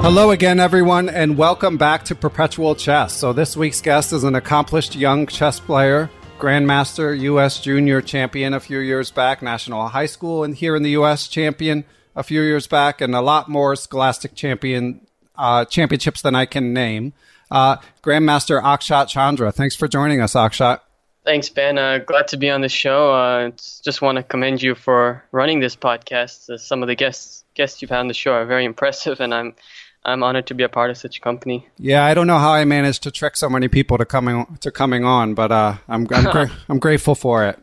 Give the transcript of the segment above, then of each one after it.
Hello again, everyone, and welcome back to Perpetual Chess. So this week's guest is an accomplished young chess player, grandmaster, U.S. junior champion a few years back, national high school and here in the U.S. champion a few years back, and a lot more scholastic championships than I can name. Grandmaster Akshat Chandra, thanks for joining us, Akshat. Thanks, Ben. Glad to be on the show. Just want to commend you for running this podcast. Some of the guests you've had on the show are very impressive, and I'm honored to be a part of such a company. Yeah, I don't know how I managed to trick so many people to coming on, but I'm grateful for it.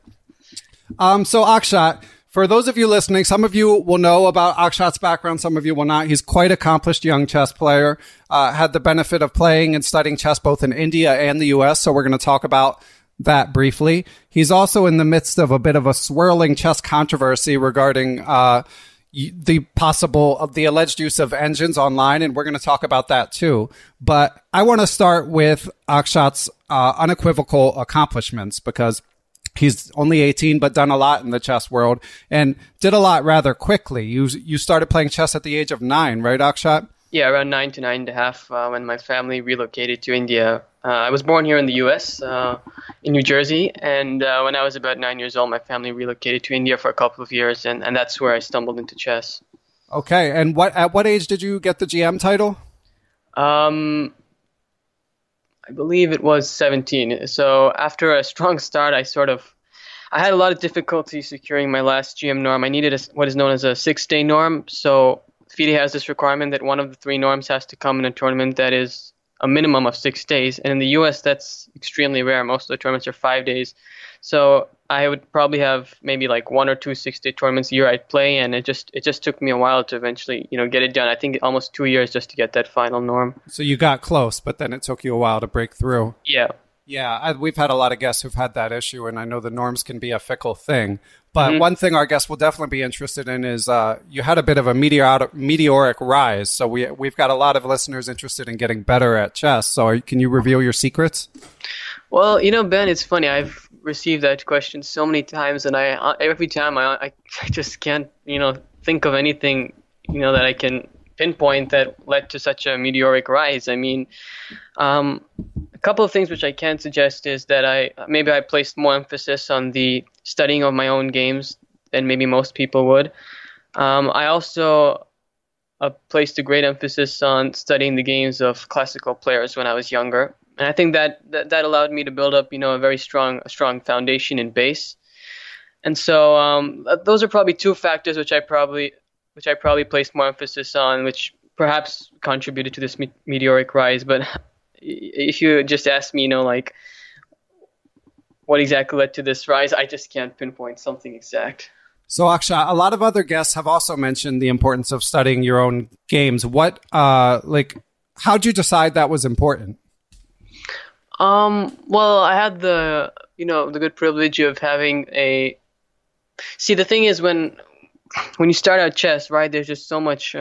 So Akshat, for those of you listening, some of you will know about Akshat's background, some of you will not. He's quite accomplished young chess player. Had the benefit of playing and studying chess both in India and the US, so we're going to talk about that briefly. He's also in the midst of a bit of a swirling chess controversy regarding the alleged use of engines online, and we're going to talk about that too. But I want to start with Akshat's unequivocal accomplishments, because he's only 18 but done a lot in the chess world and did a lot rather quickly. You started playing chess at the age of 9, right, Akshat? Yeah, around 9 to 9.5 when my family relocated to India. I was born here in the U.S., in New Jersey, and when I was about 9 years old, my family relocated to India for a couple of years, and that's where I stumbled into chess. Okay, and at what age did you get the GM title? I believe it was 17. So after a strong start, I had a lot of difficulty securing my last GM norm. I needed what is known as a 6-day norm, so FIDE has this requirement that one of the 3 norms has to come in a tournament that is a minimum of 6 days, and in the US that's extremely rare. Most of the tournaments are 5 days, so I would probably have maybe like 1 or 2 6-day tournaments a year I'd play, and it just took me a while to eventually get it done. I think almost 2 years just to get that final norm. So you got close, but then it took you a while to break through. Yeah. Yeah, we've had a lot of guests who've had that issue, and I know the norms can be a fickle thing. But one thing our guests will definitely be interested in is you had a bit of a meteoric rise. So we've got a lot of listeners interested in getting better at chess. So can you reveal your secrets? Well, you know, Ben, it's funny. I've received that question so many times, and every time I just can't, you know, think of anything, you know, that I can pinpoint that led to such a meteoric rise. I mean, a couple of things which I can suggest is that I placed more emphasis on the studying of my own games than maybe most people would. I also placed a great emphasis on studying the games of classical players when I was younger, and I think that allowed me to build up, you know, a strong foundation and base. And so those are probably two factors which I probably placed more emphasis on, which perhaps contributed to this meteoric rise. But if you just ask me, you know, like, what exactly led to this rise, I just can't pinpoint something exact. So, Akshat, a lot of other guests have also mentioned the importance of studying your own games. What, how'd you decide that was important? Well, I had the good privilege of having the thing is when you start out chess, right, there's just so much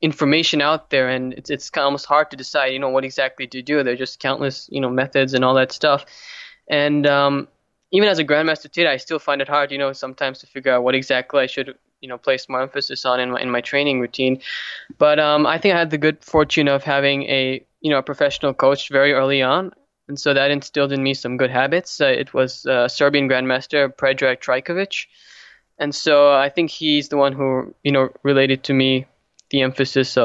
information out there, and it's almost hard to decide, you know, what exactly to do. There's just countless, you know, methods and all that stuff. And even as a grandmaster today, I still find it hard, you know, sometimes to figure out what exactly I should, you know, place more emphasis on in my training routine. But I think I had the good fortune of having a professional coach very early on. And so that instilled in me some good habits. It was Serbian grandmaster Predrag Trajkovic. And so I think he's the one who, you know, related to me the importance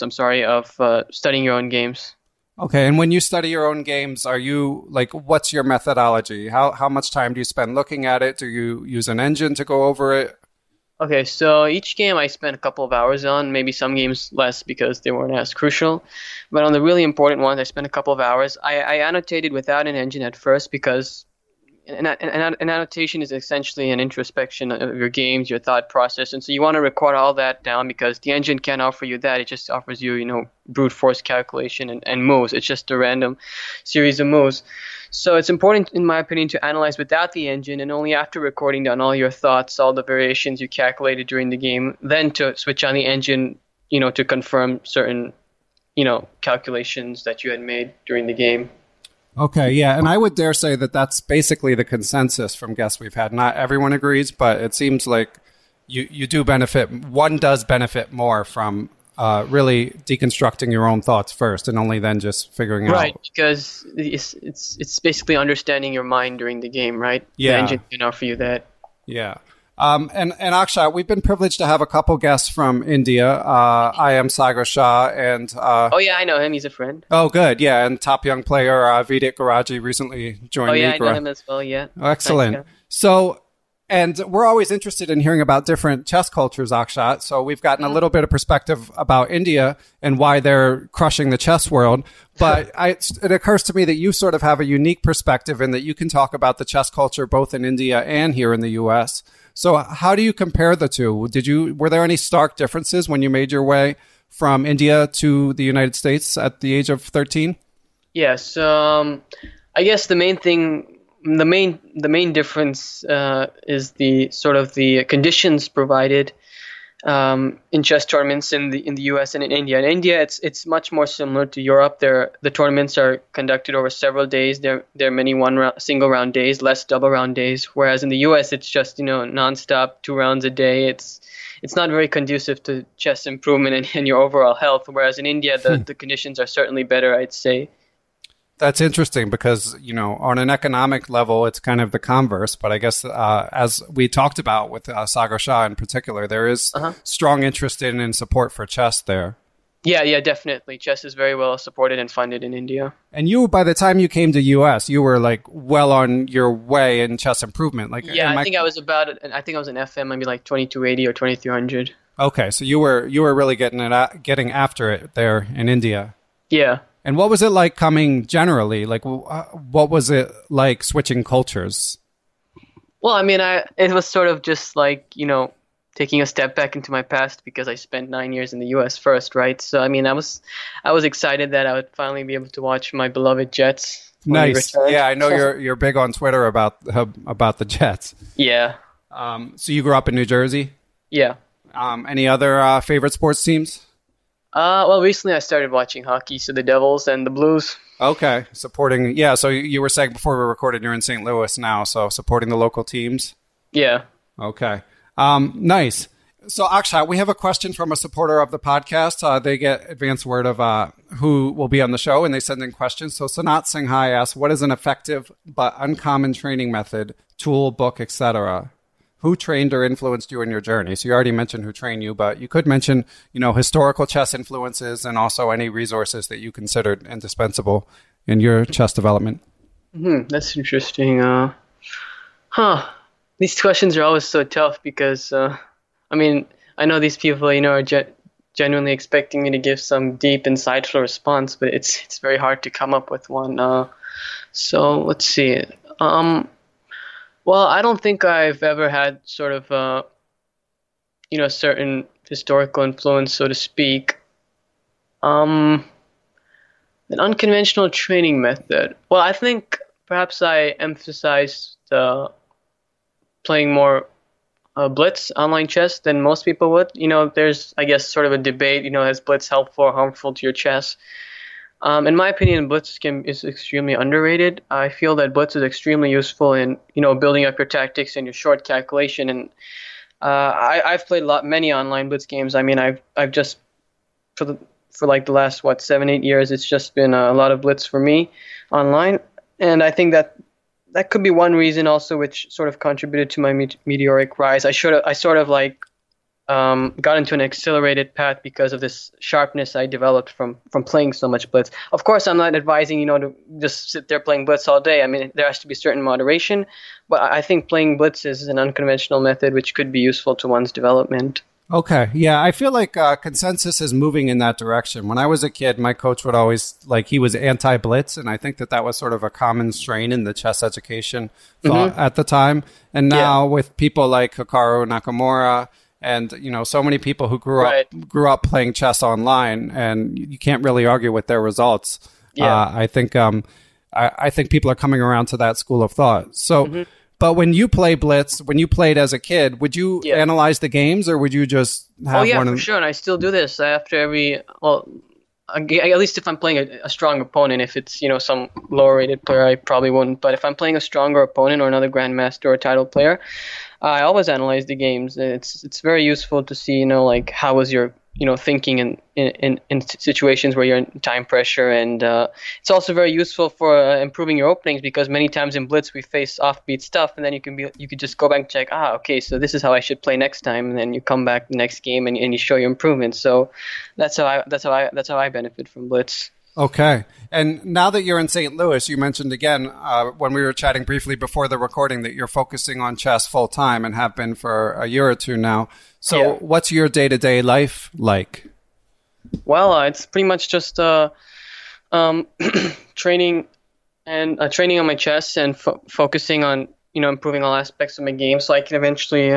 of studying your own games. Okay, and when you study your own games, are you, like, what's your methodology? How much time do you spend looking at it? Do you use an engine to go over it? Okay, so each game I spent a couple of hours on, maybe some games less because they weren't as crucial. But on the really important ones, I spent a couple of hours. I annotated without an engine at first because an annotation is essentially an introspection of your games, your thought process, and so you want to record all that down because the engine can't offer you that. It just offers you, you know, brute force calculation and moves. It's just a random series of moves. So it's important, in my opinion, to analyze without the engine, and only after recording down all your thoughts, all the variations you calculated during the game, then to switch on the engine, you know, to confirm certain, you know, calculations that you had made during the game. Okay, yeah, and I would dare say that that's basically the consensus from guests we've had. Not everyone agrees, but it seems like you do benefit. One does benefit more from really deconstructing your own thoughts first, and only then just figuring out. Right, because it's basically understanding your mind during the game, right? Yeah, the engine can offer you that. Yeah. And Akshat, we've been privileged to have a couple guests from India. I am Sagar Shah, and I know him. He's a friend. Oh, good. Yeah, and top young player Vidit Gujrathi recently joined. Oh yeah, I know him as well. Yeah. Oh, excellent. Thanks, so, and we're always interested in hearing about different chess cultures, Akshat. So we've gotten a little bit of perspective about India and why they're crushing the chess world. But it occurs to me that you sort of have a unique perspective in that you can talk about the chess culture both in India and here in the U.S. So how do you compare the two? Were there any stark differences when you made your way from India to the United States at the age of 13? Yes. I guess the main thing, the main difference is the sort of the conditions provided in chess tournaments in the U.S. and in India. In India, it's much more similar to Europe. The tournaments are conducted over several days. There are many single round days, less double round days. Whereas in the U.S., it's just, you know, nonstop, 2 rounds a day. It's not very conducive to chess improvement and your overall health. Whereas in India, the conditions are certainly better, I'd say. That's interesting because, you know, on an economic level, it's kind of the converse. But I guess as we talked about with Sagar Shah in particular, there is strong interest in support for chess there. Yeah, definitely. Chess is very well supported and funded in India. And you, by the time you came to U.S., you were like well on your way in chess improvement. Like, yeah, I think I was an FM, maybe like 2280 or 2300. Okay, so you were really getting after it there in India. Yeah. And what was it like coming generally? Like, what was it like switching cultures? Well, I mean, it was sort of just like, you know, taking a step back into my past because I spent 9 years in the U.S. first, right? So, I mean, I was excited that I would finally be able to watch my beloved Jets. Nice. Yeah, I know you're big on Twitter about the Jets. Yeah. So you grew up in New Jersey? Yeah. Any other favorite sports teams? Well, recently I started watching hockey, so the Devils and the Blues. Okay, supporting. Yeah, so you were saying before we recorded, you're in St. Louis now, so supporting the local teams. Yeah. Okay. Nice. So, Akshat, we have a question from a supporter of the podcast. They get advance word of who will be on the show, and they send in questions. So, Sanat Singhai asks, "What is an effective but uncommon training method, tool, book, etc.? Who trained or influenced you in your journey?" So, you already mentioned who trained you, but you could mention, you know, historical chess influences and also any resources that you considered indispensable in your chess development. That's interesting. These questions are always so tough because, I mean, I know these people, you know, are genuinely expecting me to give some deep, insightful response, but it's very hard to come up with one. So let's see. Well, I don't think I've ever had sort of, you know, certain historical influence, so to speak. An unconventional training method. Well, I think perhaps I emphasized playing more blitz online chess than most people would. You know, there's, I guess, sort of a debate, you know, is blitz helpful or harmful to your chess? In my opinion, blitz is extremely underrated. I feel that blitz is extremely useful in, you know, building up your tactics and your short calculation. And I've played many online blitz games. I mean, I've just, for like the last, 7-8 years, it's just been a lot of blitz for me online. And I think that could be one reason also which sort of contributed to my meteoric rise. I sort of like got into an accelerated path because of this sharpness I developed from playing so much blitz. Of course, I'm not advising, you know, to just sit there playing blitz all day. I mean, there has to be certain moderation, but I think playing blitz is an unconventional method which could be useful to one's development. Okay. Yeah, I feel like consensus is moving in that direction. When I was a kid, my coach would always, like, he was anti-blitz, and I think that was sort of a common strain in the chess education thought at the time. And now with people like Hikaru Nakamura and, you know, so many people who grew up playing chess online, and you can't really argue with their results. Yeah. I think I think people are coming around to that school of thought. So. But when you play blitz, when you played as a kid, would you analyze the games, or would you just have one? For sure. And I still do this after every, at least if I'm playing a strong opponent. If it's, you know, some lower rated player, I probably wouldn't. But if I'm playing a stronger opponent or another grandmaster or title player, I always analyze the games. It's very useful to see, you know, like how was your, you know, thinking in situations where you're in time pressure. And it's also very useful for improving your openings, because many times in blitz we face offbeat stuff, and then you could just go back and check, okay, so this is how I should play next time, and then you come back the next game and you show your improvements. So that's how I benefit from blitz. Okay. And now that you're in St. Louis, you mentioned again when we were chatting briefly before the recording that you're focusing on chess full time and have been for a year or two now. So what's your day-to-day life like? Well, it's pretty much just training on my chess and focusing on, you know, improving all aspects of my game so I can eventually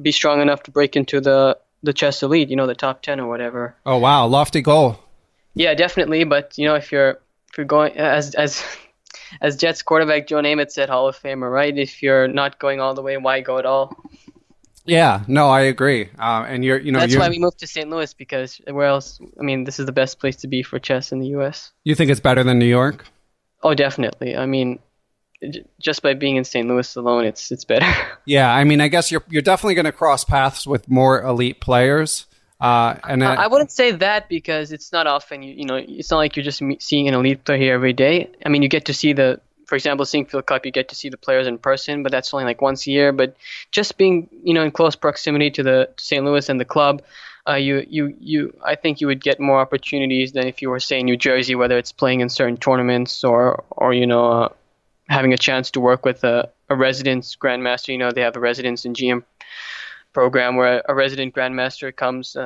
be strong enough to break into the chess elite, you know, the top 10 or whatever. Oh, wow. Lofty goal. Yeah, definitely. But, you know, if you're going as Jets quarterback Joe Namath said, Hall of Famer, right? If you're not going all the way, why go at all? Yeah, no, I agree. And you're, you know, that's why we moved to St. Louis, because where else? I mean, this is the best place to be for chess in the U.S. You think it's better than New York? Oh, definitely. I mean, just by being in St. Louis alone, it's better. Yeah, I mean, I guess you're definitely going to cross paths with more elite players. I wouldn't say that, because it's not often, you know, it's not like you're just seeing an elite player here every day. I mean, you get to see for example, Sinquefield Cup, you get to see the players in person, but that's only like once a year. But just being, you know, in close proximity to the St. Louis and the club, I think you would get more opportunities than if you were, say, in New Jersey, whether it's playing in certain tournaments or you know, having a chance to work with a residence grandmaster. You know, they have a residence in GM program where a resident grandmaster comes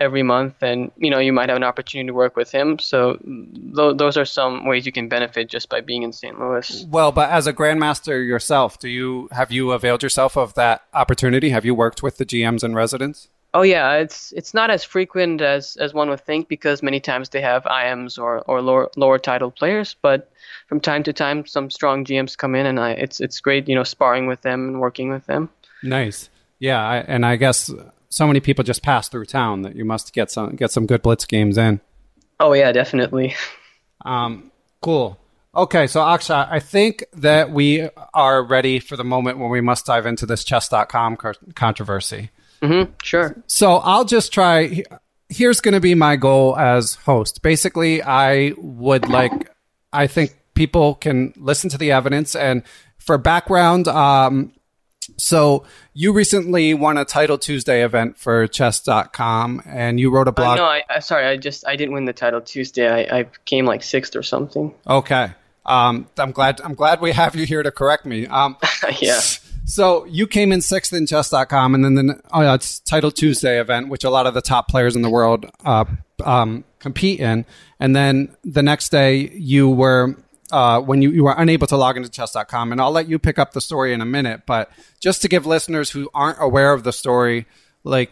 every month, and you know, you might have an opportunity to work with him. So those are some ways you can benefit just by being in St. Louis. Well, but as a grandmaster yourself, have you availed yourself of that opportunity? Have you worked with the GMs in residence? Oh yeah, it's not as frequent as one would think, because many times they have IMs or lower title players, but from time to time some strong GMs come in, and it's great, you know, sparring with them and working with them. Nice. Yeah, and I guess so many people just pass through town that you must get some good blitz games in. Oh yeah, definitely. Cool. Okay, so Akshat, I think that we are ready for the moment when we must dive into this Chess.com controversy. Mm-hmm, sure. So I'll just try. Here's going to be my goal as host. Basically, I think people can listen to the evidence. And for background, so you recently won a Title Tuesday event for Chess.com, and you wrote a blog. I didn't win the Title Tuesday. I came like sixth or something. Okay. I'm glad we have you here to correct me. Yeah. So you came in sixth in Chess.com, and then the Title Tuesday event, which a lot of the top players in the world compete in. And then the next day you were when you were unable to log into Chess.com. And I'll let you pick up the story in a minute. But just to give listeners who aren't aware of the story, like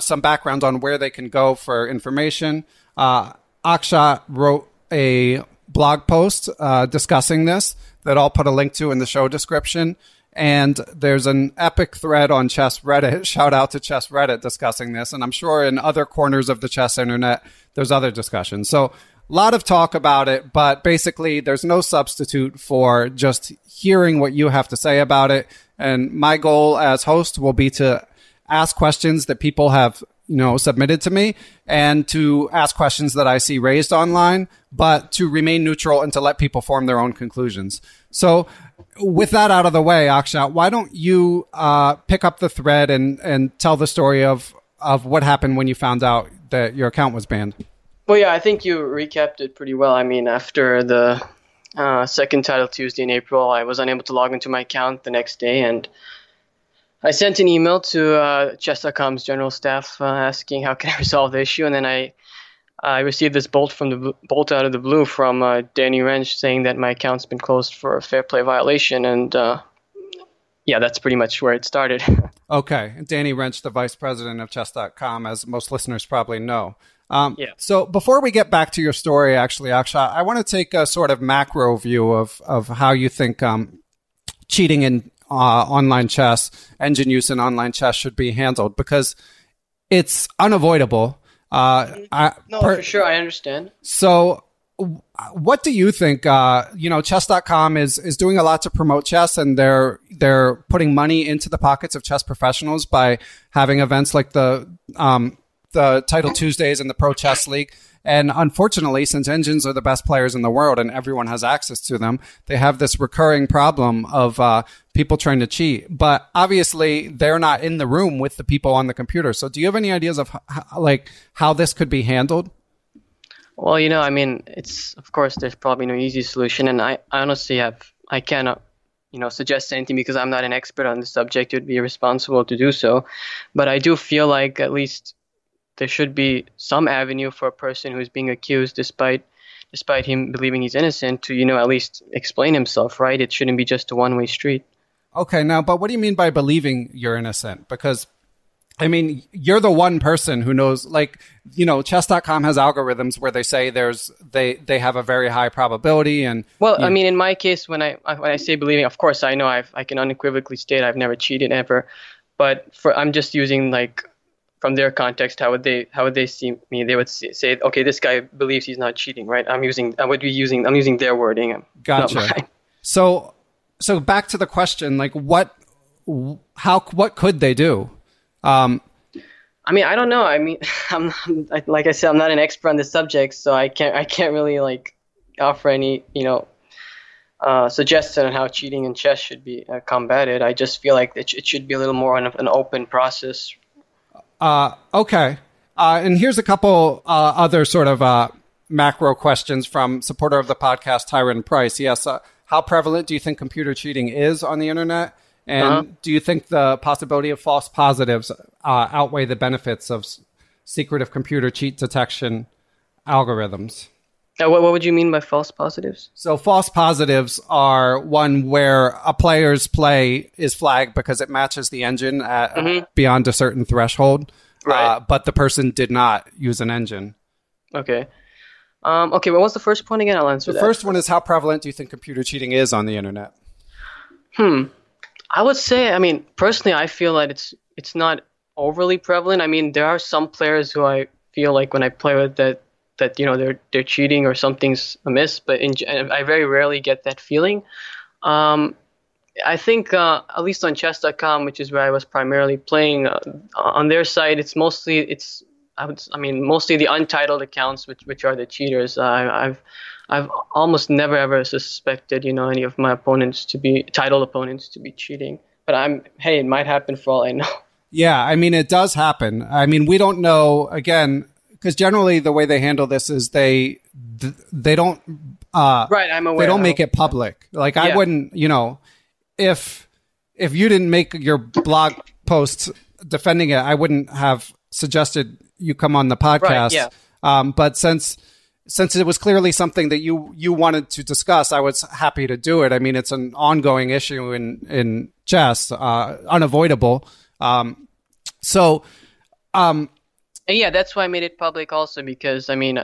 some background on where they can go for information, Akshat wrote a blog post discussing this that I'll put a link to in the show description. And there's an epic thread on Chess Reddit, shout out to Chess Reddit, discussing this. And I'm sure in other corners of the chess internet, there's other discussions. So a lot of talk about it, but basically there's no substitute for just hearing what you have to say about it. And my goal as host will be to ask questions that people have, you know, submitted to me, and to ask questions that I see raised online, but to remain neutral and to let people form their own conclusions. So with that out of the way, Akshat, why don't you pick up the thread and tell the story of what happened when you found out that your account was banned? Well, yeah, I think you recapped it pretty well. I mean, after the second Title Tuesday in April, I was unable to log into my account the next day, and I sent an email to Chess.com's general staff asking how can I resolve the issue, and then I received this bolt out of the blue from Danny Wrench saying that my account's been closed for a fair play violation, and yeah, that's pretty much where it started. Okay, Danny Wrench, the vice president of Chess.com, as most listeners probably know. Yeah. So before we get back to your story, actually, Akshat, I want to take a sort of macro view of how you think cheating in online chess, engine use in online chess should be handled, because it's unavoidable. For sure, I understand. So what do you think? You know, Chess.com is doing a lot to promote chess, and they're putting money into the pockets of chess professionals by having events like the Title Tuesdays and the Pro Chess League. And unfortunately, since engines are the best players in the world and everyone has access to them, they have this recurring problem of people trying to cheat. But obviously, they're not in the room with the people on the computer. So do you have any ideas of how this could be handled? Well, you know, I mean, it's, of course, there's probably no easy solution. And I honestly I cannot, you know, suggest anything because I'm not an expert on the subject. It would be irresponsible to do so. But I do feel like at least there should be some avenue for a person who's being accused, despite him believing he's innocent, to, you know, at least explain himself, right? It shouldn't be just a one-way street. Okay, now, but what do you mean by believing you're innocent? Because, I mean, you're the one person who knows, like, you know, Chess.com has algorithms where they say they have a very high probability. And well, I mean, in my case, when I say believing, of course, I know I can unequivocally state I've never cheated ever, but I'm just using, like, from their context, how would they see me? They would say, okay, this guy believes he's not cheating, right? I'm using their wording. Gotcha. So back to the question, like what could they do? I mean, I don't know. I mean, like I said, I'm not an expert on this subject, so I can't really like offer any, you know, suggestion on how cheating in chess should be combated. I just feel like it should be a little more of an open process. Okay. And here's a couple other sort of macro questions from supporter of the podcast, Tyron Price. Yes. How prevalent do you think computer cheating is on the internet? And do you think the possibility of false positives outweigh the benefits of secretive computer cheat detection algorithms. Now, what would you mean by false positives? So false positives are one where a player's play is flagged because it matches the engine at, beyond a certain threshold, right. But the person did not use an engine. Okay. Okay, what was the first point again? I'll answer that. The first one is, how prevalent do you think computer cheating is on the internet? I would say, I mean, personally, I feel that it's not overly prevalent. I mean, there are some players who I feel like when I play with that you know they're cheating or something's amiss, but I very rarely get that feeling. I think at least on Chess.com, which is where I was primarily playing, on their site, it's mostly the untitled accounts which are the cheaters. I've almost never ever suspected any of my opponents to be titled opponents to be cheating, but it might happen for all I know. Yeah, I mean, it does happen. I mean, we don't know, again, because generally the way they handle this is they don't right. I'm aware. They don't make it public. Like, yeah. I wouldn't, if you didn't make your blog posts defending it, I wouldn't have suggested you come on the podcast. Right, yeah. But since it was clearly something that you wanted to discuss, I was happy to do it. I mean, it's an ongoing issue in chess, unavoidable. Yeah, that's why I made it public also, because I know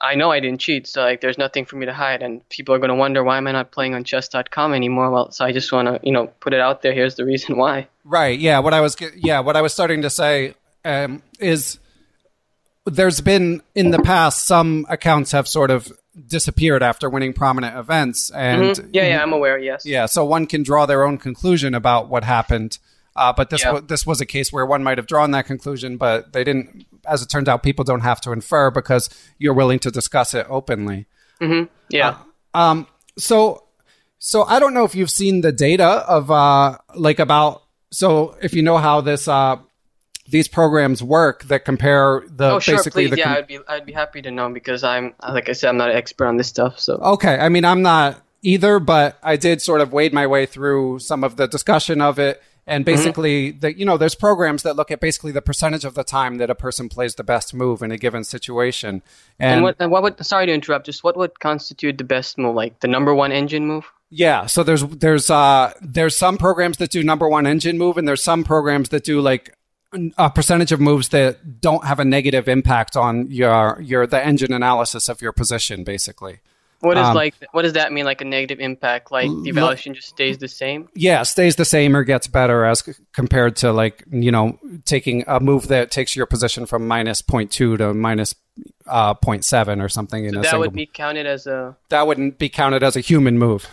I didn't cheat, so like there's nothing for me to hide, and people are going to wonder, why am I not playing on chess.com anymore? Well, so I just want to put it out there. Here's the reason why. Right. Yeah. What I was starting to say is there's been in the past some accounts have sort of disappeared after winning prominent events, and yeah, I'm aware. Yes. Yeah. So one can draw their own conclusion about what happened. But this was a case where one might have drawn that conclusion, but they didn't. As it turned out, people don't have to infer because you're willing to discuss it openly. Mm-hmm. Yeah. So I don't know if you've seen the data of if you know how this these programs work that compare the. Oh, sure, basically please. The I'd be happy to know, because I'm not an expert on this stuff. So okay, I mean, I'm not either, but I did sort of wade my way through some of the discussion of it. And basically, there's programs that look at basically the percentage of the time that a person plays the best move in a given situation. And what would, sorry to interrupt, just what would constitute the best move, like the number one engine move? Yeah, so there's some programs that do number one engine move, and there's some programs that do like a percentage of moves that don't have a negative impact on the engine analysis of your position, basically. What does that mean? Like a negative impact? Like the evaluation just stays the same? Yeah, stays the same or gets better as compared to taking a move that takes your position from minus 0.2 to minus 0.7 or something. That wouldn't be counted as a human move.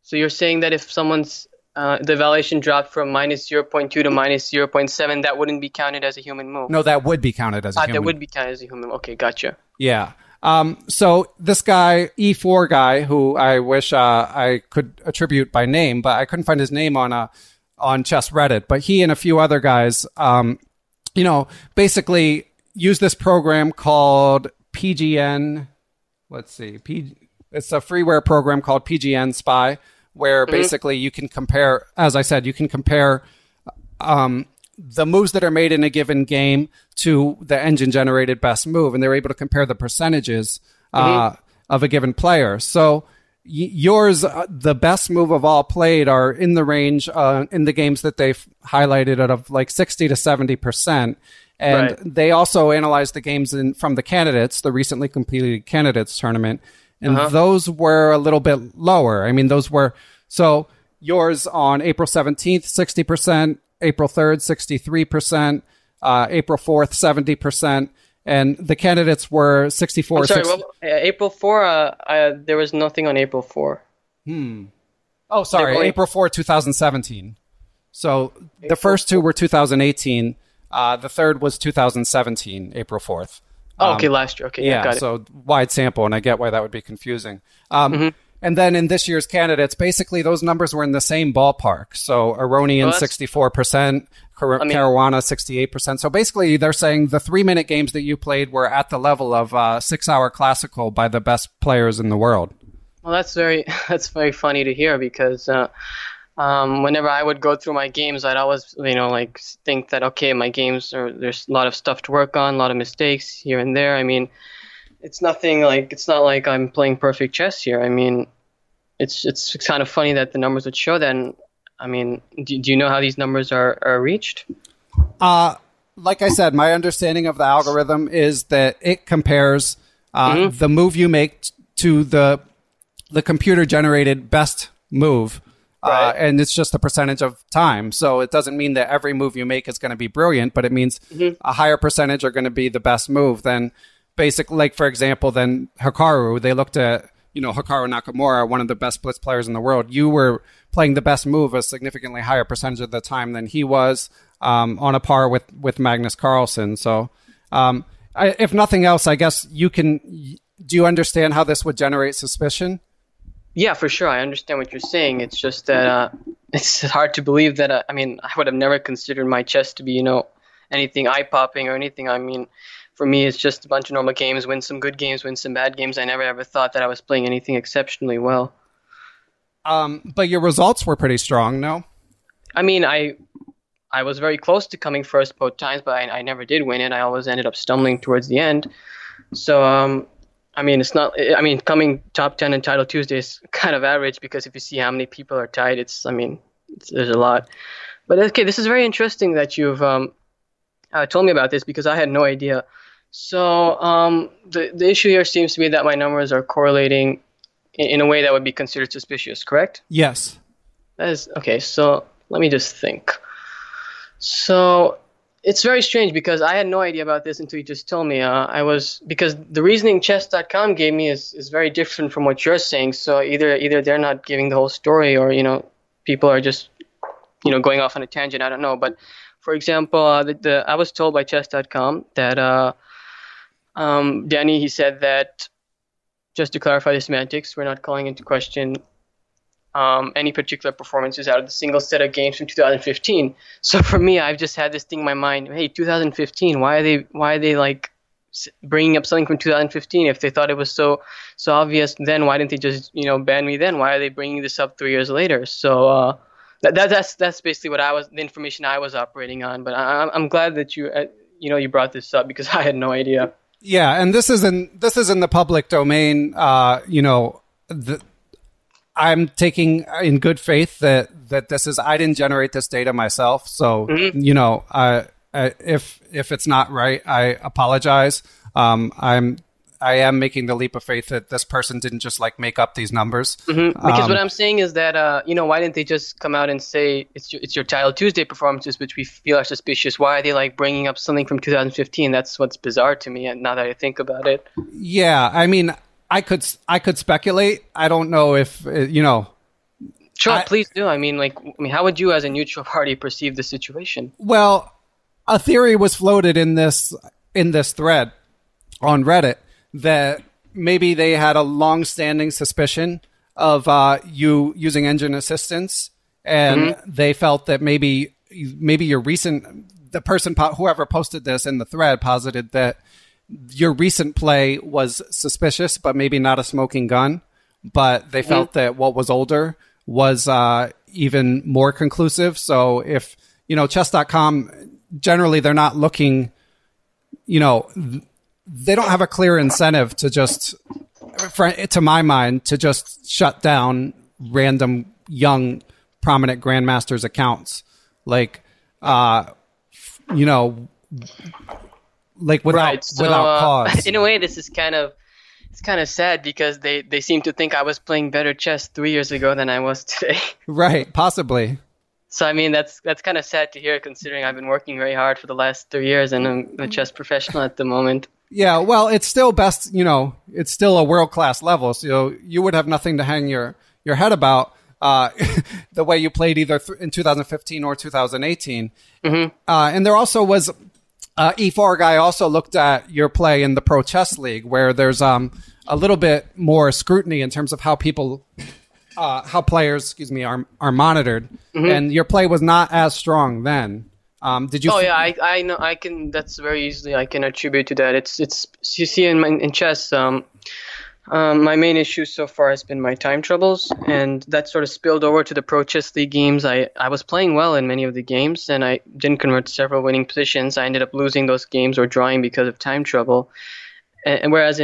So you're saying that if someone's the evaluation dropped from minus 0.2 to minus 0.7, that wouldn't be counted as a human move? No, that would be counted as a human move. That would be counted as a human move. Okay, gotcha. Yeah. So this guy, E4 guy, who I wish I could attribute by name, but I couldn't find his name on Chess Reddit. But he and a few other guys, basically use this program called PGN. Let's see. It's a freeware program called PGN Spy, where basically you can compare, as I said, the moves that are made in a given game to the engine-generated best move, and they're able to compare the percentages of a given player. So yours, the best move of all played, are in the range in the games that they've highlighted of like 60 to 70%. And They also analyzed the games from the candidates, the recently completed candidates tournament, and those were a little bit lower. I mean, those were... So yours on April 17th, 60%. April 3rd, 63%, April 4th, 70%, and the candidates were 64. I'm sorry, April 4, there was nothing on April 4. Oh, sorry, April 4, 2017. So the first two were 2018. The third was 2017, April 4th. Oh, okay, last year. Okay, yeah, got it. So wide sample, and I get why that would be confusing. And then in this year's candidates, basically those numbers were in the same ballpark. So Aronian, 64%, Caruana, 68%. So basically they're saying the 3-minute games that you played were at the level of 6-hour classical by the best players in the world. Well, that's very funny to hear, because whenever I would go through my games, I'd always, think that, okay, my games are, there's a lot of stuff to work on, a lot of mistakes here and there. I mean, it's nothing like, it's not like I'm playing perfect chess here. I mean, it's kind of funny that the numbers would show that. And, I mean, do you know how these numbers are reached? Like I said, my understanding of the algorithm is that it compares the move you make to the computer generated best move. Right. And it's just a percentage of time. So it doesn't mean that every move you make is going to be brilliant, but it means a higher percentage are going to be the best move than basically, like, for example, than Hikaru. They looked at, Hikaru Nakamura, one of the best blitz players in the world. You were playing the best move a significantly higher percentage of the time than he was, on a par with Magnus Carlsen. So if nothing else, I guess do you understand how this would generate suspicion? Yeah, for sure. I understand what you're saying. It's just that it's hard to believe that, I would have never considered my chess to be, anything eye-popping or anything. I mean, for me, it's just a bunch of normal games, win some good games, win some bad games. I never ever thought that I was playing anything exceptionally well. But your results were pretty strong, no? I mean, I was very close to coming first both times, but I never did win it. I always ended up stumbling towards the end. So, coming top 10 in Title Tuesday is kind of average, because if you see how many people are tied, there's a lot. But okay, this is very interesting that you've told me about this, because I had no idea. So the issue here seems to be that my numbers are correlating in a way that would be considered suspicious, correct? Yes. That is okay. So let me just think. So it's very strange, because I had no idea about this until you just told me. Because the reasoning Chess.com gave me is very different from what you're saying. So either they're not giving the whole story, or people are just going off on a tangent. I don't know. But for example, I was told by Chess.com that Danny, he said that, just to clarify the semantics, we're not calling into question any particular performances out of the single set of games from 2015. So for me, I've just had this thing in my mind. Hey, 2015. Why are they like bringing up something from 2015? If they thought it was so obvious, then why didn't they just ban me then? Why are they bringing this up 3 years later? So that's basically what the information I was operating on. But I'm glad that you you brought this up, because I had no idea. Yeah, and this is in the public domain. I'm taking in good faith that this is, I didn't generate this data myself. So, if it's not right, I apologize. I am making the leap of faith that this person didn't just make up these numbers. Mm-hmm. Because what I'm saying is that, why didn't they just come out and say it's your Title Tuesday performances, which we feel are suspicious? Why are they bringing up something from 2015? That's what's bizarre to me. And now that I think about it. Yeah. I mean, I could speculate. I don't know if Sure, please do. I mean, how would you, as a neutral party, perceive the situation? Well, a theory was floated in this thread on Reddit that maybe they had a long-standing suspicion of you using engine assistance, and they felt that maybe your recent the person whoever posted this in the thread posited that your recent play was suspicious, but maybe not a smoking gun. But they felt that what was older was even more conclusive. So if, Chess.com, generally they're not looking, they don't have a clear incentive to just, to my mind, to just shut down random young prominent grandmasters' accounts. Without cause. In a way, this is kind of sad, because they seem to think I was playing better chess 3 years ago than I was today. Right, possibly. So I mean, that's kind of sad to hear, considering I've been working very hard for the last 3 years, and I'm a chess professional at the moment. Yeah, well, it's still best, it's still a world-class level, so you would have nothing to hang your head about the way you played either in 2015 or 2018. And there also was... E4 guy also looked at your play in the Pro Chess League, where there's a little bit more scrutiny in terms of how players, are monitored. And your play was not as strong then. Did you? Oh yeah, I know. I can. That's very easily I can attribute to that. It's you see in chess. My main issue so far has been my time troubles, and that sort of spilled over to the Pro Chess League games. I was playing well in many of the games, and I didn't convert several winning positions. I ended up losing those games or drawing because of time trouble. And whereas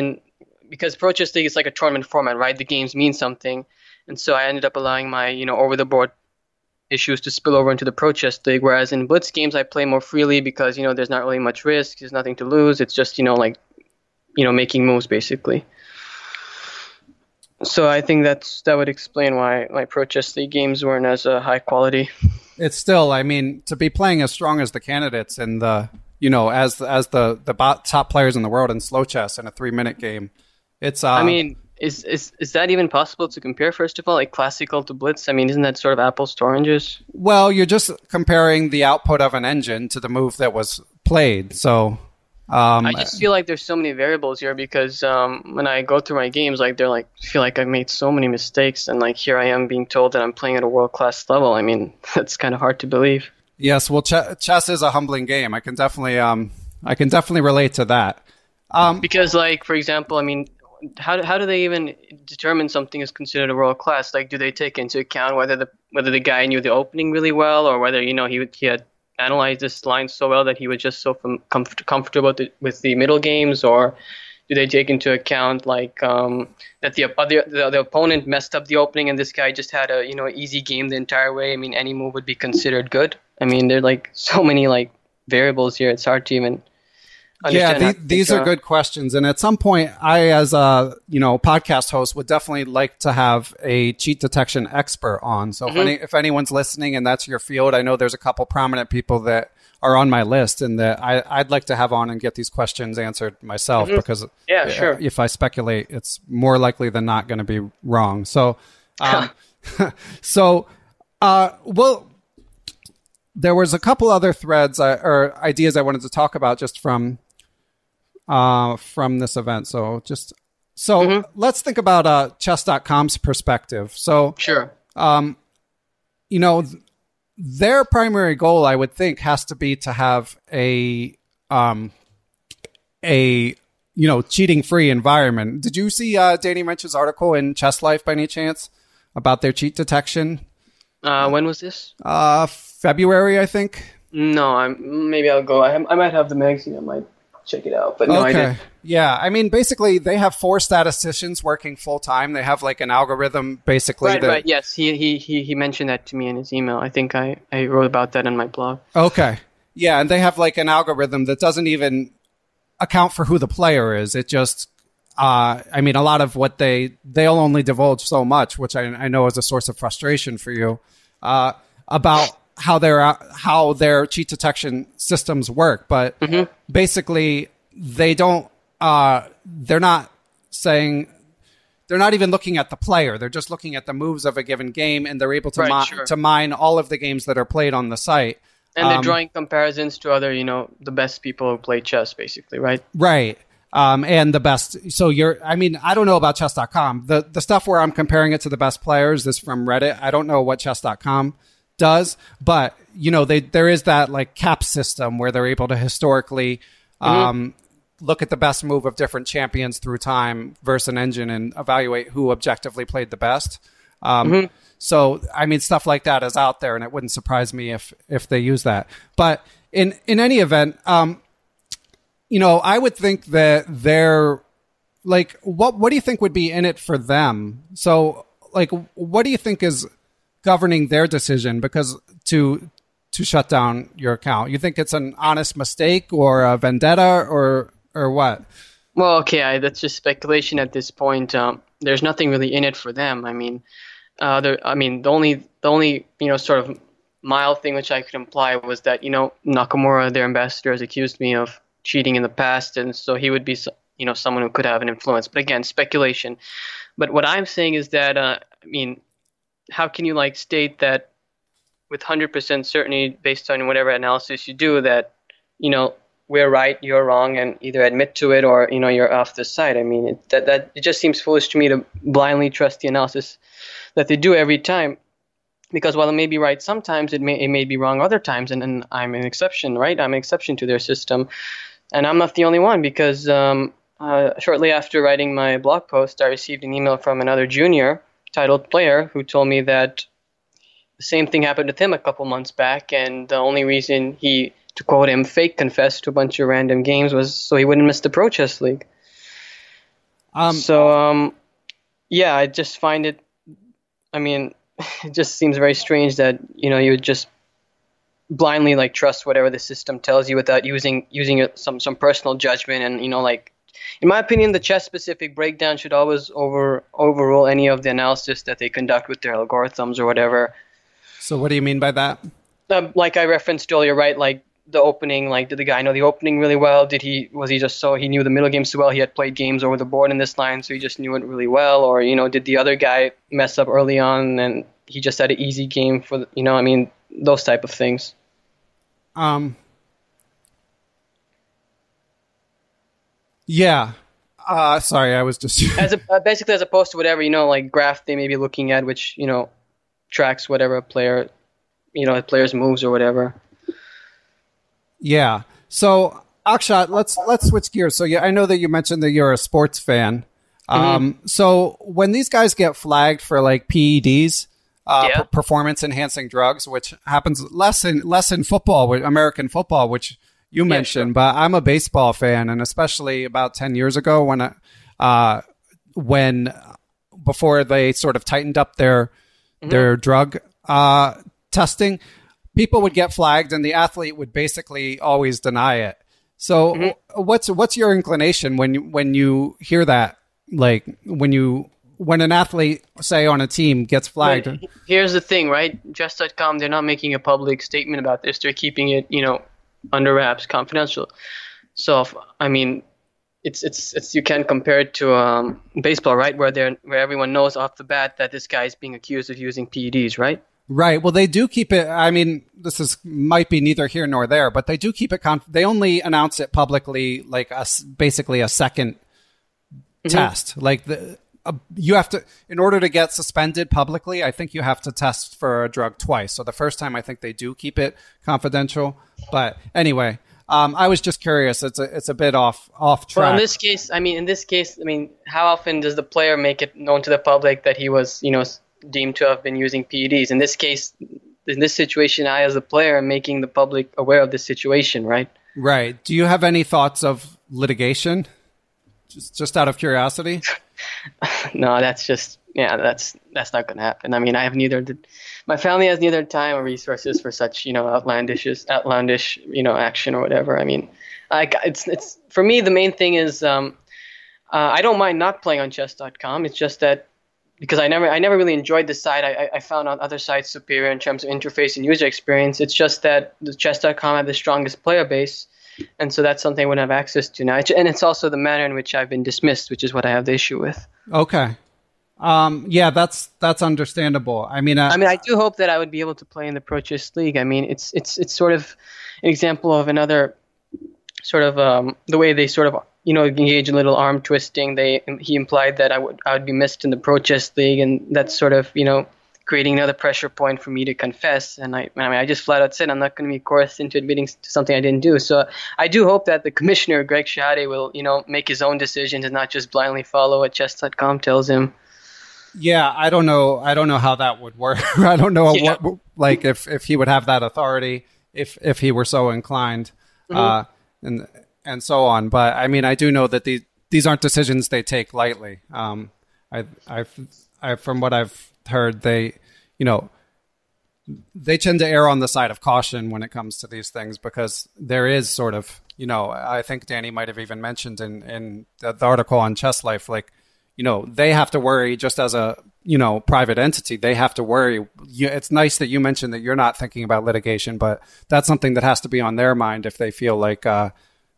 because Pro Chess League is like a tournament format, right? The games mean something. And so I ended up allowing my, over-the-board issues to spill over into the Pro Chess League, whereas in Blitz games I play more freely because, there's not really much risk. There's nothing to lose. It's just, making moves basically. So I think that would explain why my Pro Chess League games weren't as high quality. It's still, to be playing as strong as the candidates and as the top players in the world in slow chess in a 3-minute game, it's. Is that even possible to compare? First of all, like classical to Blitz. Isn't that sort of apples to oranges? Well, you're just comparing the output of an engine to the move that was played, so. I just feel like there's so many variables here because when I go through my games, feel like I've made so many mistakes, and here I am being told that I'm playing at a world-class level. That's kind of hard to believe. Yes, well, chess is a humbling game. I can definitely relate to that. Because, for example, how do they even determine something is considered a world-class? Do they take into account whether the guy knew the opening really well, or whether he had analyzed this line so well that he was just so comfortable with the middle games, or do they take into account that the opponent messed up the opening and this guy just had a easy game the entire way? Any move would be considered good. There are so many variables here. It's hard to even understand. Yeah, these are good questions, and at some point, I as a podcast host would definitely like to have a cheat detection expert on. So if anyone's listening and that's your field, I know there's a couple prominent people that are on my list, and that I'd like to have on and get these questions answered myself because if I speculate, it's more likely than not going to be wrong. So, well. There was a couple other threads or ideas I wanted to talk about just from this event. Let's think about Chess.com's perspective. So sure, their primary goal, I would think, has to be to have a cheating free environment. Did you see Danny Mench's article in Chess Life by any chance about their cheat detection? When was this? February, I think. No, maybe I'll go. I might have the magazine. I might check it out. But no, okay. I didn't. Yeah, basically, they have 4 statisticians working full time. They have an algorithm, basically. Right, right. Yes, he mentioned that to me in his email. I think I wrote about that in my blog. Okay. Yeah, and they have an algorithm that doesn't even account for who the player is. It just. A lot of what they'll only divulge so much, which I know is a source of frustration for you, about how their cheat detection systems work. But basically, they don't. They're not even looking at the player. They're just looking at the moves of a given game, and they're able to to mine all of the games that are played on the site. And they're drawing comparisons to other, the best people who play chess, basically, right? Right. And the best. So I don't know about chess.com. The stuff where I'm comparing it to the best players is from Reddit. I don't know what chess.com does, but there is that cap system where they're able to historically look at the best move of different champions through time versus an engine and evaluate who objectively played the best. So stuff like that is out there, and it wouldn't surprise me if they use that. But in any event, I would think that they're what do you think would be in it for them? So what do you think is governing their decision because to shut down your account? You think it's an honest mistake or a vendetta or what? Well, okay, that's just speculation at this point. There's nothing really in it for them. The only sort of mild thing which I could imply was that Nakamura, their ambassador, has accused me of cheating in the past, and so he would be someone who could have an influence, but again, speculation. But what I'm saying is that how can you state that with 100% certainty based on whatever analysis you do that we're right, you're wrong, and either admit to it or you're off the side? It just seems foolish to me to blindly trust the analysis that they do every time. Because while it may be right sometimes, it may be wrong other times, and I'm an exception, right? I'm an exception to their system, and I'm not the only one because shortly after writing my blog post, I received an email from another junior titled player who told me that the same thing happened with him a couple months back, and the only reason he, to quote him, fake confessed to a bunch of random games was so he wouldn't miss the Pro Chess League. Yeah, I just find it, I mean, it just seems very strange that, you know, you would just blindly, like, trust whatever the system tells you without using some personal judgment. And, you know, like, in my opinion, the chess-specific breakdown should always overrule any of the analysis that they conduct with their algorithms or whatever. So what do you mean by that? Like I referenced earlier, right, like, the opening, like, did the guy know the opening really well? He knew the middle game so well, he had played games over the board in this line, so he just knew it really well. Or, you know, did the other guy mess up early on and he just had an easy game for, you know, I mean, those type of things. Yeah. Sorry, I was just... basically, as opposed to whatever, you know, like, graph they may be looking at, which, you know, tracks whatever player, you know, a player's moves or whatever. Yeah. So, Akshat, let's switch gears. So, yeah, I know that you mentioned that you're a sports fan. So, when these guys get flagged for, like, PEDs, performance-enhancing drugs, which happens less in football, with American football, which you mentioned, but I'm a baseball fan, and especially about 10 years ago before they sort of tightened up their drug testing, people would get flagged and the athlete would basically always deny it. So what's your inclination when you hear that? Like when an athlete, say, on a team gets flagged? But here's the thing, right? Chess.com, they're not making a public statement about this. They're keeping it, you know, under wraps, confidential. So, I mean, it's you can't compare it to baseball, right? Where everyone knows off the bat that this guy is being accused of using PEDs, right? Right. Well, they do keep it. I mean, might be neither here nor there, but they do keep it. They only announce it publicly, like basically a second test. Like you have to, in order to get suspended publicly, I think you have to test for a drug twice. So the first time, I think they do keep it confidential. But anyway, I was just curious. It's a bit off track. Well, in this case, how often does the player make it known to the public that he was, you know, deemed to have been using PEDs? In this case, in this situation, I as a player am making the public aware of this situation, right? Right. Do you have any thoughts of litigation? Just out of curiosity? No, that's not going to happen. I mean, I have my family has neither time or resources for such, you know, outlandish, you know, action or whatever. I mean, it's for me, the main thing is I don't mind not playing on chess.com. It's just that, because I never really enjoyed this site. I found on other sites superior in terms of interface and user experience. It's just that the Chess.com had the strongest player base, and so that's something I wouldn't have access to now. And it's also the manner in which I've been dismissed, which is what I have the issue with. Okay. Yeah, that's understandable. I mean, I do hope that I would be able to play in the Pro Chess League. I mean, it's sort of an example of another sort of the way they sort of, you know, engage in little arm twisting. He implied that I would be missed in the Pro Chess League, and that's sort of, you know, creating another pressure point for me to confess. And I just flat out said I'm not going to be coerced into admitting to something I didn't do. So I do hope that the commissioner, Greg Schade, will, you know, make his own decisions and not just blindly follow what Chess.com tells him. Yeah, I don't know how that would work. I don't know what, like, if he would have that authority if he were so inclined. And so on. But I mean, I do know that these aren't decisions they take lightly. I from what I've heard, they, you know, they tend to err on the side of caution when it comes to these things, because there is sort of, you know, I think Danny might have even mentioned in the article on Chess Life, like, you know, they have to worry just as a, you know, private entity, they have to worry. It's nice that you mentioned that you're not thinking about litigation, but that's something that has to be on their mind if they feel like,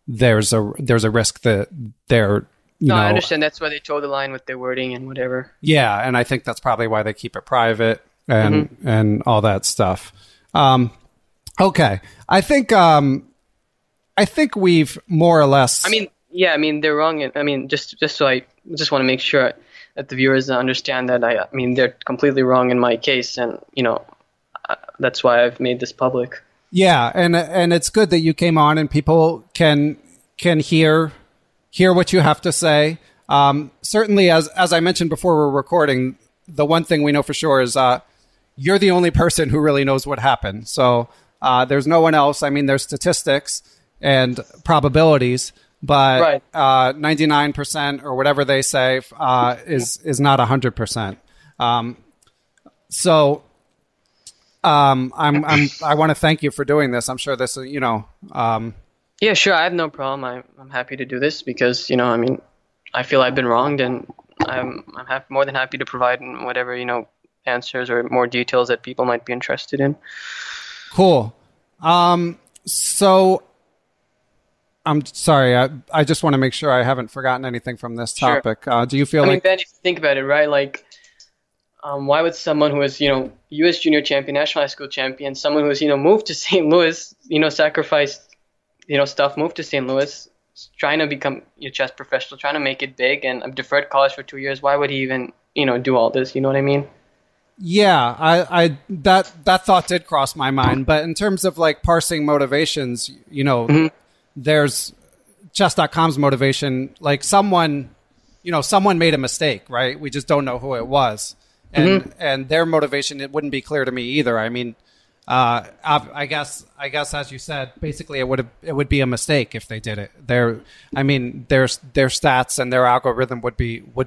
there's a risk that they're, you know. No, I understand. That's why they toe the line with their wording and whatever. Yeah, and I think that's probably why they keep it private and and all that stuff. Okay, I think we've more or less. I mean, yeah, I mean they're wrong. I mean, just so I just want to make sure that the viewers understand that I mean they're completely wrong in my case, and you know that's why I've made this public. Yeah, and it's good that you came on and people can hear hear what you have to say. Certainly, as I mentioned before we're recording, the one thing we know for sure is you're the only person who really knows what happened. So there's no one else. I mean, there's statistics and probabilities, but 99% or whatever they say is not 100%. I want to thank you for doing this. I'm sure this, Yeah, sure. I have no problem. I'm happy to do this because, I feel I've been wronged, and I'm more than happy to provide whatever, answers or more details that people might be interested in. Cool. So I'm sorry. I just want to make sure I haven't forgotten anything from this topic. Sure. Do you feel like... I mean, Ben, if you think about it, right? Like, why would someone who is, U.S. junior champion, national high school champion, someone who is, moved to St. Louis, sacrificed, stuff, moved to St. Louis, trying to become a chess professional, trying to make it big, and I've deferred college for 2 years. Why would he even, do all this? You know what I mean? Yeah, I that thought did cross my mind. But in terms of like parsing motivations, there's Chess.com's motivation. Like someone made a mistake, right? We just don't know who it was. And their motivation, it wouldn't be clear to me either. I mean, I guess as you said, basically it would be a mistake if they did it. Their stats and their algorithm would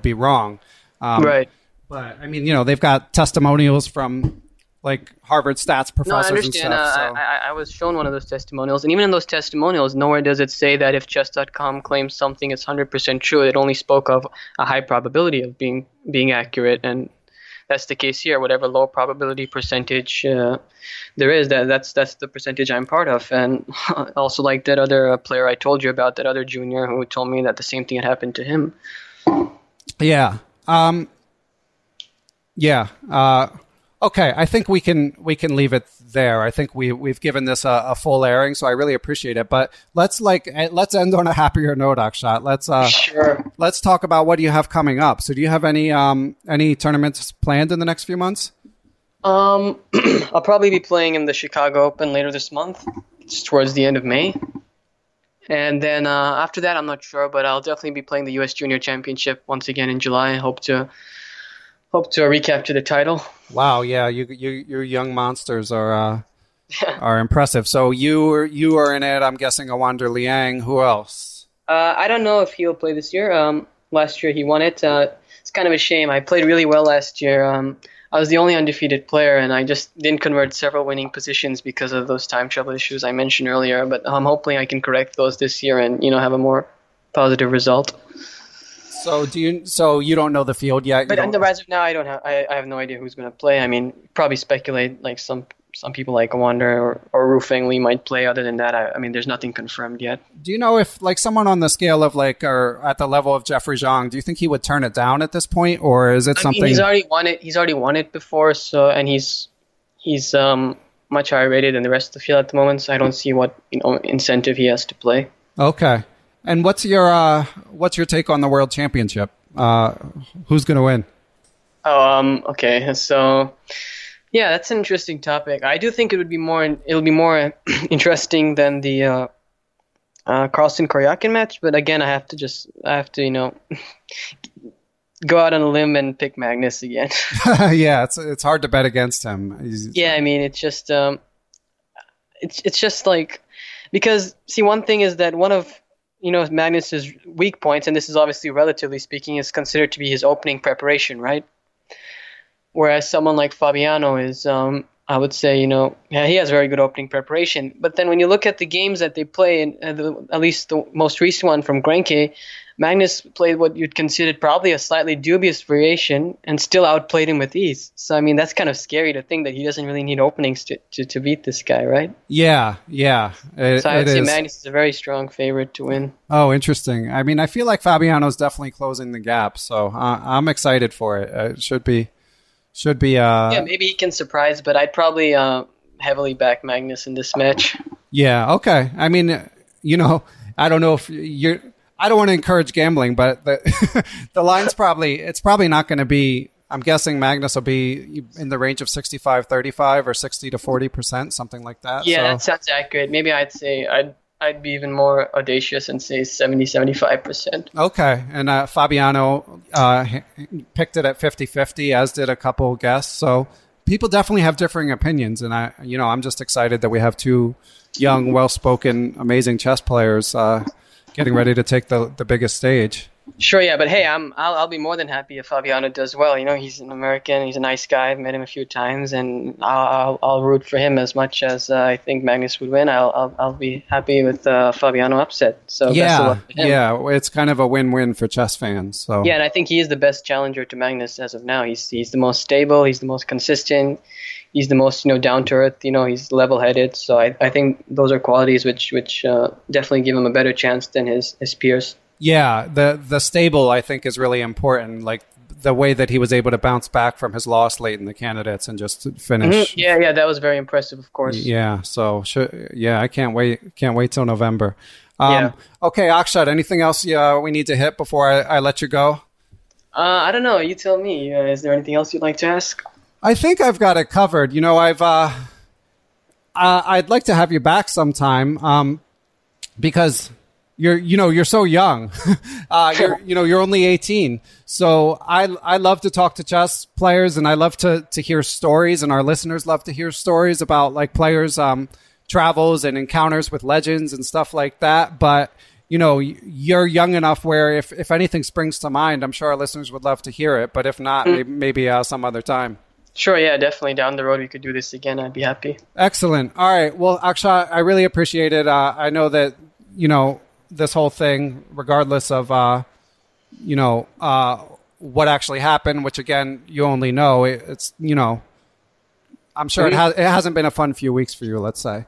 be wrong. Right. But I mean, they've got testimonials from like Harvard stats professors. No, I understand. And stuff, so. I was shown one of those testimonials, and even in those testimonials, nowhere does it say that if Chess.com claims something is 100% true, it only spoke of a high probability of being accurate. And that's the case here. Whatever low probability percentage there is, that's the percentage I'm part of. And also, like that other player I told you about, that other junior who told me that the same thing had happened to him. Yeah. Yeah. Okay. I think we can leave it there. I think we've given this a full airing, so I really appreciate it. But let's end on a happier note, Akshat. Let's talk about what you have coming up. So do you have any tournaments planned in the next few months? I'll probably be playing in the Chicago Open later this month. It's towards the end of May. And then after that, I'm not sure, but I'll definitely be playing the U.S. Junior Championship once again in July. I hope to recapture the title. Wow, yeah, your young monsters are impressive. So you are in it. I'm guessing Awonder Liang. Who else? I don't know if he'll play this year. Last year he won it. It's kind of a shame. I played really well last year. I was the only undefeated player, and I just didn't convert several winning positions because of those time travel issues I mentioned earlier. But hopefully I can correct those this year and have a more positive result. So you don't know the field yet? But as of now, I have no idea who's going to play. I mean, probably speculate like some people like Awonder or Rufang Lee might play. Other than that, I mean, there's nothing confirmed yet. Do you know if like someone on the scale of like or at the level of Jeffrey Zhang, do you think he would turn it down at this point, or is it something? I mean, he's already won it before, so and he's much higher rated than the rest of the field at the moment. So I don't see what incentive he has to play. Okay. And what's your take on the World Championship? Who's going to win? Okay. So, yeah, that's an interesting topic. I do think it'll be more interesting than the Carlsen-Koryakin match. But again, I have to go out on a limb and pick Magnus again. Yeah, it's hard to bet against him. Yeah, I mean, it's just like because see, one thing is that one of Magnus's weak points, and this is obviously relatively speaking, is considered to be his opening preparation, right? Whereas someone like Fabiano is, I would say, he has very good opening preparation. But then when you look at the games that they play, and at least the most recent one from Grenke, Magnus played what you'd consider probably a slightly dubious variation and still outplayed him with ease. So, I mean, that's kind of scary to think that he doesn't really need openings to beat this guy, right? Yeah. I would say Magnus is a very strong favorite to win. Oh, interesting. I mean, I feel like Fabiano's definitely closing the gap, so I'm excited for it. It should be... Yeah, maybe he can surprise, but I'd probably heavily back Magnus in this match. Yeah, okay. I mean, I don't know if you're... I don't want to encourage gambling, but the line's probably not going to be, I'm guessing Magnus will be in the range of 65-35 or 60-40%, something like that. Yeah, so. That sounds accurate. Maybe I'd say I'd I'd be even more audacious and say 70, 75%. Okay. And Fabiano picked it at 50-50, as did a couple guests. So people definitely have differing opinions. And I'm just excited that we have two young, well-spoken, amazing chess players getting ready to take the biggest stage. Sure, yeah. But hey, I'll be more than happy if Fabiano does well. You know, he's an American. He's a nice guy. I've met him a few times, and I'll root for him as much as I think Magnus would win. I'll be happy with Fabiano upset. So yeah, best of luck to him. Yeah, it's kind of a win-win for chess fans. So yeah, and I think he is the best challenger to Magnus as of now. He's the most stable. He's the most consistent. He's the most, down to earth. He's level-headed. So I think those are qualities which definitely give him a better chance than his peers. Yeah, the stable, I think, is really important. Like the way that he was able to bounce back from his loss late in the candidates and just finish. Mm-hmm. Yeah, that was very impressive, of course. Yeah, so I can't wait till November. Yeah. Okay, Akshat, anything else we need to hit before I let you go? I don't know. You tell me. Is there anything else you'd like to ask? I think I've got it covered. I'd like to have you back sometime because you're so young. You're only 18. So I love to talk to chess players, and I love to hear stories, and our listeners love to hear stories about like players' travels and encounters with legends and stuff like that. But you're young enough where if anything springs to mind, I'm sure our listeners would love to hear it. But if not, maybe some other time. Sure, yeah, definitely. Down the road, we could do this again. I'd be happy. Excellent. All right. Well, Akshat, I really appreciate it. I know that this whole thing, regardless of what actually happened, which again you only know, I'm sure it hasn't been a fun few weeks for you, let's say.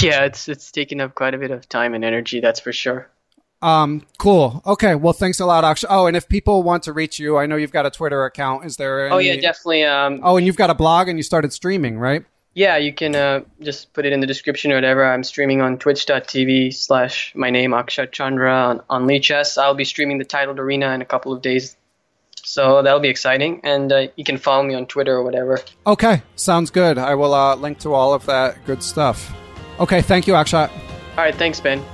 Yeah, it's taken up quite a bit of time and energy, that's for sure. Cool. Okay. Well, thanks a lot, Akshat. Oh, and if people want to reach you, I know you've got a Twitter account. Is there any... Oh, yeah, definitely. Oh, and you've got a blog and you started streaming, right? Yeah, you can just put it in the description or whatever. I'm streaming on twitch.tv/my name, Akshat Chandra, on Lichess. I'll be streaming the titled arena in a couple of days. So that'll be exciting. And you can follow me on Twitter or whatever. Okay. Sounds good. I will link to all of that good stuff. Okay. Thank you, Akshat. All right. Thanks, Ben.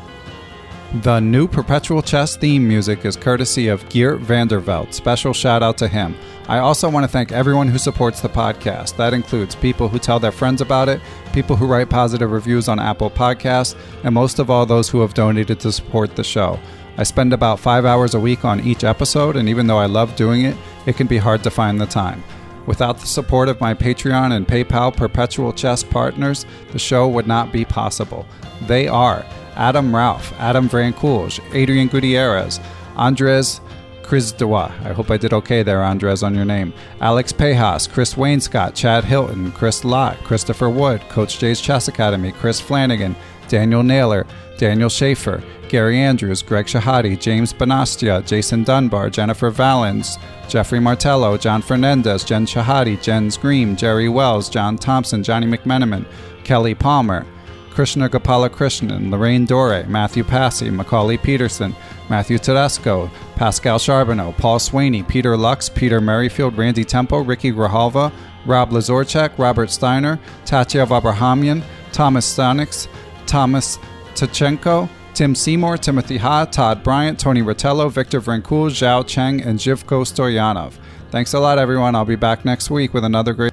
The new Perpetual Chess theme music is courtesy of Geert Vanderveld. Special shout out to him. I also want to thank everyone who supports the podcast. That includes people who tell their friends about it, people who write positive reviews on Apple Podcasts, and most of all, those who have donated to support the show. I spend about 5 hours a week on each episode, and even though I love doing it, it can be hard to find the time. Without the support of my Patreon and PayPal Perpetual Chess partners, the show would not be possible. They are Adam Ralph, Adam Vrankulj, Adrian Gutierrez, Andres Krizdowa. I hope I did okay there, Andres, on your name. Alex Pejas, Chris Wainscott, Chad Hilton, Chris Lott, Christopher Wood, Coach Jay's Chess Academy, Chris Flanagan, Daniel Naylor, Daniel Schaefer, Gary Andrews, Greg Shahadi, James Benastia, Jason Dunbar, Jennifer Valens, Jeffrey Martello, John Fernandez, Jen Shahadi, Jens Green, Jerry Wells, John Thompson, Johnny McMenamin, Kelly Palmer, Krishna Gopalakrishnan, Lorraine Dore, Matthew Passy, Macaulay Peterson, Matthew Tedesco, Pascal Charbonneau, Paul Swaney, Peter Lux, Peter Merrifield, Randy Tempo, Ricky Grijalva, Rob Lazorchak, Robert Steiner, Tatya Vabrahamian, Thomas Stonix, Thomas Tachenko, Tim Seymour, Timothy Ha, Todd Bryant, Tony Rotello, Victor Vrankulj, Zhao Cheng, and Zhivko Stoyanov. Thanks a lot, everyone. I'll be back next week with another great...